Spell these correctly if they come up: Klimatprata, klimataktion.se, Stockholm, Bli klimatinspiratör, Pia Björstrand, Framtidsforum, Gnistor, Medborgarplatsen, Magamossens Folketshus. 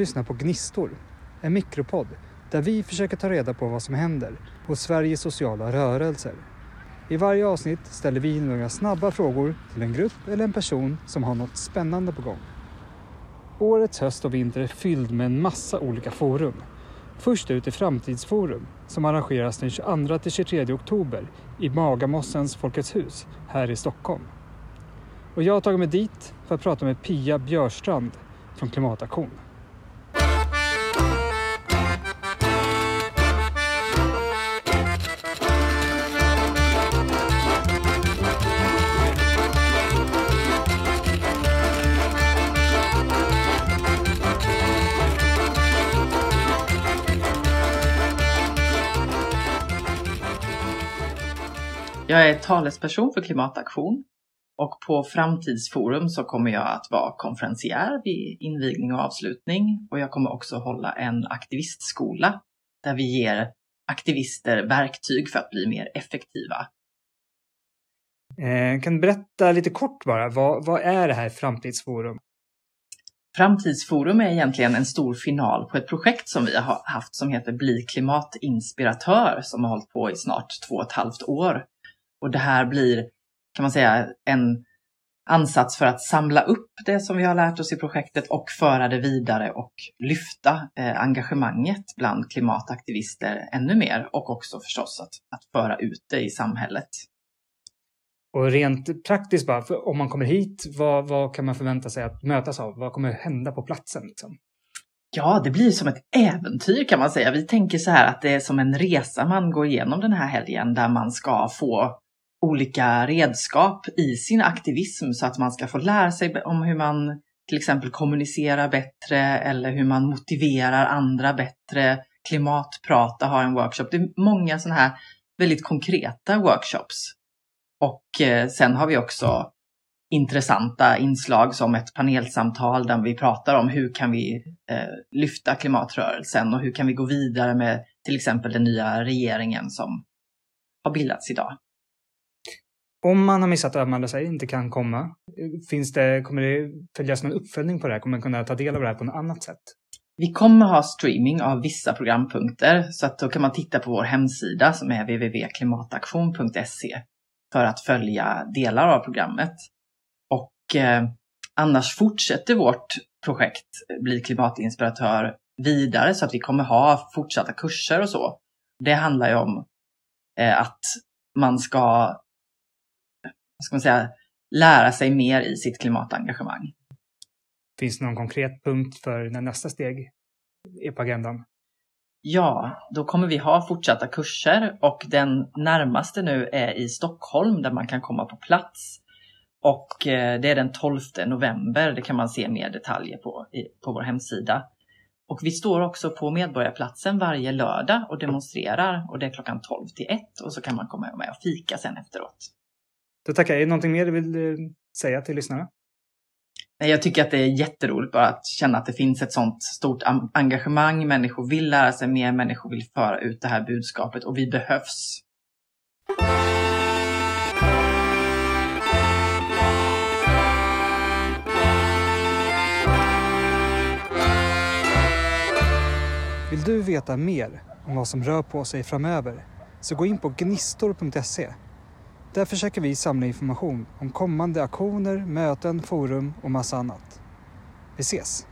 lyssnar på Gnistor, en mikropodd där vi försöker ta reda på vad som händer hos Sveriges sociala rörelser. I varje avsnitt ställer vi några snabba frågor till en grupp eller en person som har något spännande på gång. Årets höst och vinter är fylld med en massa olika forum. Först ut är Framtidsforum som arrangeras den 22-23 oktober i Magamossens Folketshus här i Stockholm. Och jag har tagit mig dit för att prata med Pia Björstrand från Klimataktion. Jag är talesperson för Klimataktion och på Framtidsforum så kommer jag att vara konferencier vid invigning och avslutning. Och jag kommer också hålla en aktivistskola där vi ger aktivister verktyg för att bli mer effektiva. Kan du berätta lite kort bara, vad är det här Framtidsforum? Framtidsforum är egentligen en stor final på ett projekt som vi har haft som heter Bli klimatinspiratör som har hållit på i snart 2,5 år. Och det här blir, kan man säga, en ansats för att samla upp det som vi har lärt oss i projektet och föra det vidare och lyfta engagemanget bland klimataktivister ännu mer. Och också förstås att föra ut det i samhället. Och rent praktiskt bara, för om man kommer hit, vad kan man förvänta sig att mötas av? Vad kommer hända på platsen liksom? Ja, det blir som ett äventyr kan man säga. Vi tänker så här att det är som en resa man går igenom den här helgen där man ska få olika redskap i sin aktivism så att man ska få lära sig om hur man till exempel kommunicerar bättre eller hur man motiverar andra bättre. Klimatprata har en workshop. Det är många sådana här väldigt konkreta workshops. Och sen har vi också intressanta inslag som ett panelsamtal där vi pratar om hur kan vi lyfta klimatrörelsen och hur kan vi gå vidare med till exempel den nya regeringen som har bildats idag. Om man har missat att anmäla sig inte kan komma, kommer det följas någon uppföljning på det här? Kommer man kunna ta del av det här på något annat sätt? Vi kommer ha streaming av vissa programpunkter så att då kan man titta på vår hemsida som är www.klimataktion.se för att följa delar av programmet. Och annars fortsätter vårt projekt Bli klimatinspiratör vidare så att vi kommer ha fortsatta kurser och så. Det handlar ju om att man ska lära sig mer i sitt klimatengagemang. Finns det någon konkret punkt för när nästa steg är på agendan? Ja, då kommer vi ha fortsatta kurser och den närmaste nu är i Stockholm där man kan komma på plats. Och det är den 12 november, det kan man se mer detaljer på vår hemsida. Och vi står också på Medborgarplatsen varje lördag och demonstrerar och det är klockan 12-1 och så kan man komma med och fika sen efteråt. Då tackar jag. Är det någonting mer du vill säga till lyssnarna? Nej, jag tycker att det är jätteroligt bara att känna att det finns ett sånt stort engagemang. Människor vill lära sig mer, människor vill föra ut det här budskapet och vi behövs. Vill du veta mer om vad som rör på sig framöver så gå in på gnistor.se. Där försöker vi samla information om kommande aktioner, möten, forum och massa annat. Vi ses!